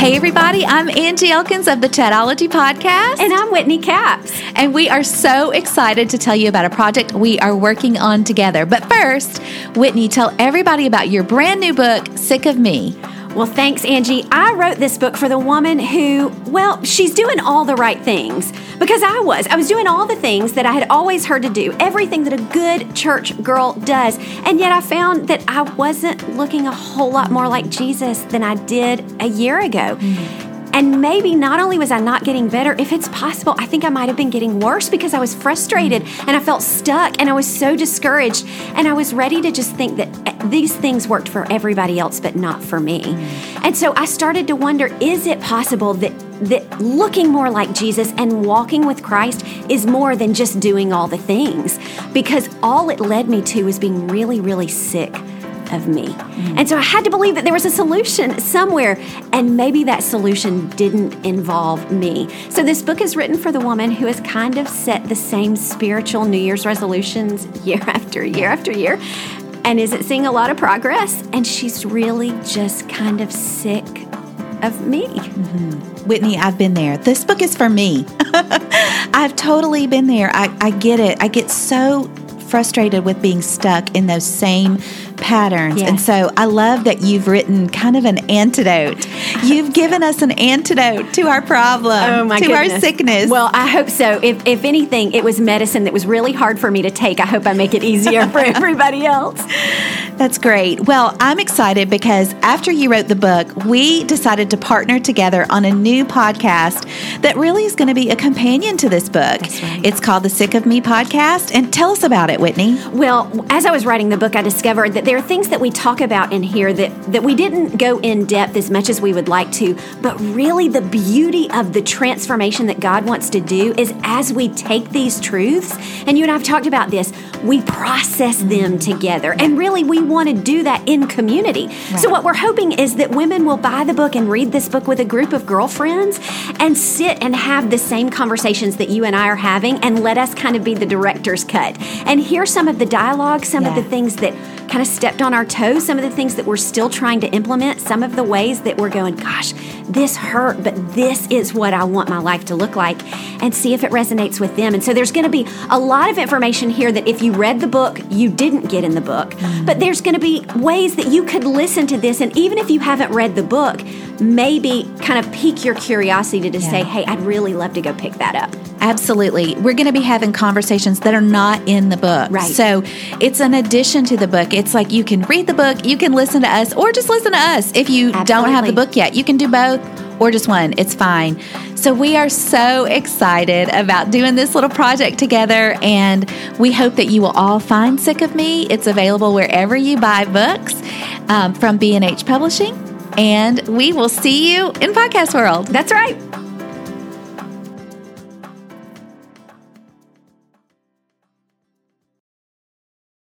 Hey everybody, I'm Angie Elkins of the Chatologie Podcast. And I'm Whitney Capps. And we are so excited to tell you about a project we are working on together. But first, Whitney, tell everybody about your brand new book, Sick of Me. Well, thanks, Angie. I wrote this book for the woman who, well, she's doing all the right things. Because I was doing all the things that I had always heard to do, everything that a good church girl does. And yet I found that I wasn't looking a whole lot more like Jesus than I did a year ago. Mm-hmm. And maybe not only was I not getting better, if it's possible, I think I might have been getting worse because I was frustrated and I felt stuck and I was so discouraged and I was ready to just think that these things worked for everybody else but not for me. And so I started to wonder, is it possible that looking more like Jesus and walking with Christ is more than just doing all the things? Because all it led me to was being really, really sick of me. Mm-hmm. And so I had to believe that there was a solution somewhere, and maybe that solution didn't involve me. So this book is written for the woman who has kind of set the same spiritual New Year's resolutions year after year after year, and isn't seeing a lot of progress, and she's really just kind of sick of me. Mm-hmm. Whitney, I've been there. This book is for me. I've totally been there. I get it. I get so frustrated with being stuck in those same patterns. Yes. And so I love that you've written kind of an antidote. You've given us an antidote to our problem, our sickness. Well, I hope so. If anything, it was medicine that was really hard for me to take. I hope I make it easier for everybody else. That's great. Well, I'm excited because after you wrote the book, we decided to partner together on a new podcast that really is going to be a companion to this book. That's right. It's called The Sick of Me Podcast. And tell us about it, Whitney. Well, as I was writing the book, I discovered that there are things that we talk about in here that we didn't go in depth as much as we would like to, but really the beauty of the transformation that God wants to do is as we take these truths, and you and I have talked about this, we process them together. And really, we want to do that in community. Right. So what we're hoping is that women will buy the book and read this book with a group of girlfriends and sit and have the same conversations that you and I are having and let us kind of be the director's cut. And hear some of the dialogue, some of the things that kind of stepped on our toes, some of the things that we're still trying to implement, some of the ways that we're going, gosh, this hurt, but this is what I want my life to look like, and see if it resonates with them. And so there's going to be a lot of information here that if you read the book, you didn't get in the book. Mm-hmm. But there's going to be ways that you could listen to this, and even if you haven't read the book, maybe kind of pique your curiosity to say, hey, I'd really love to go pick that up. Absolutely. We're going to be having conversations that are not in the book. Right. So it's an addition to the book. It's like you can read the book, you can listen to us, or just listen to us if you don't have the book yet. You can do both or just one. It's fine. So we are so excited about doing this little project together, and we hope that you will all find Sick of Me. It's available wherever you buy books from B&H Publishing. And we will see you in podcast world. That's right.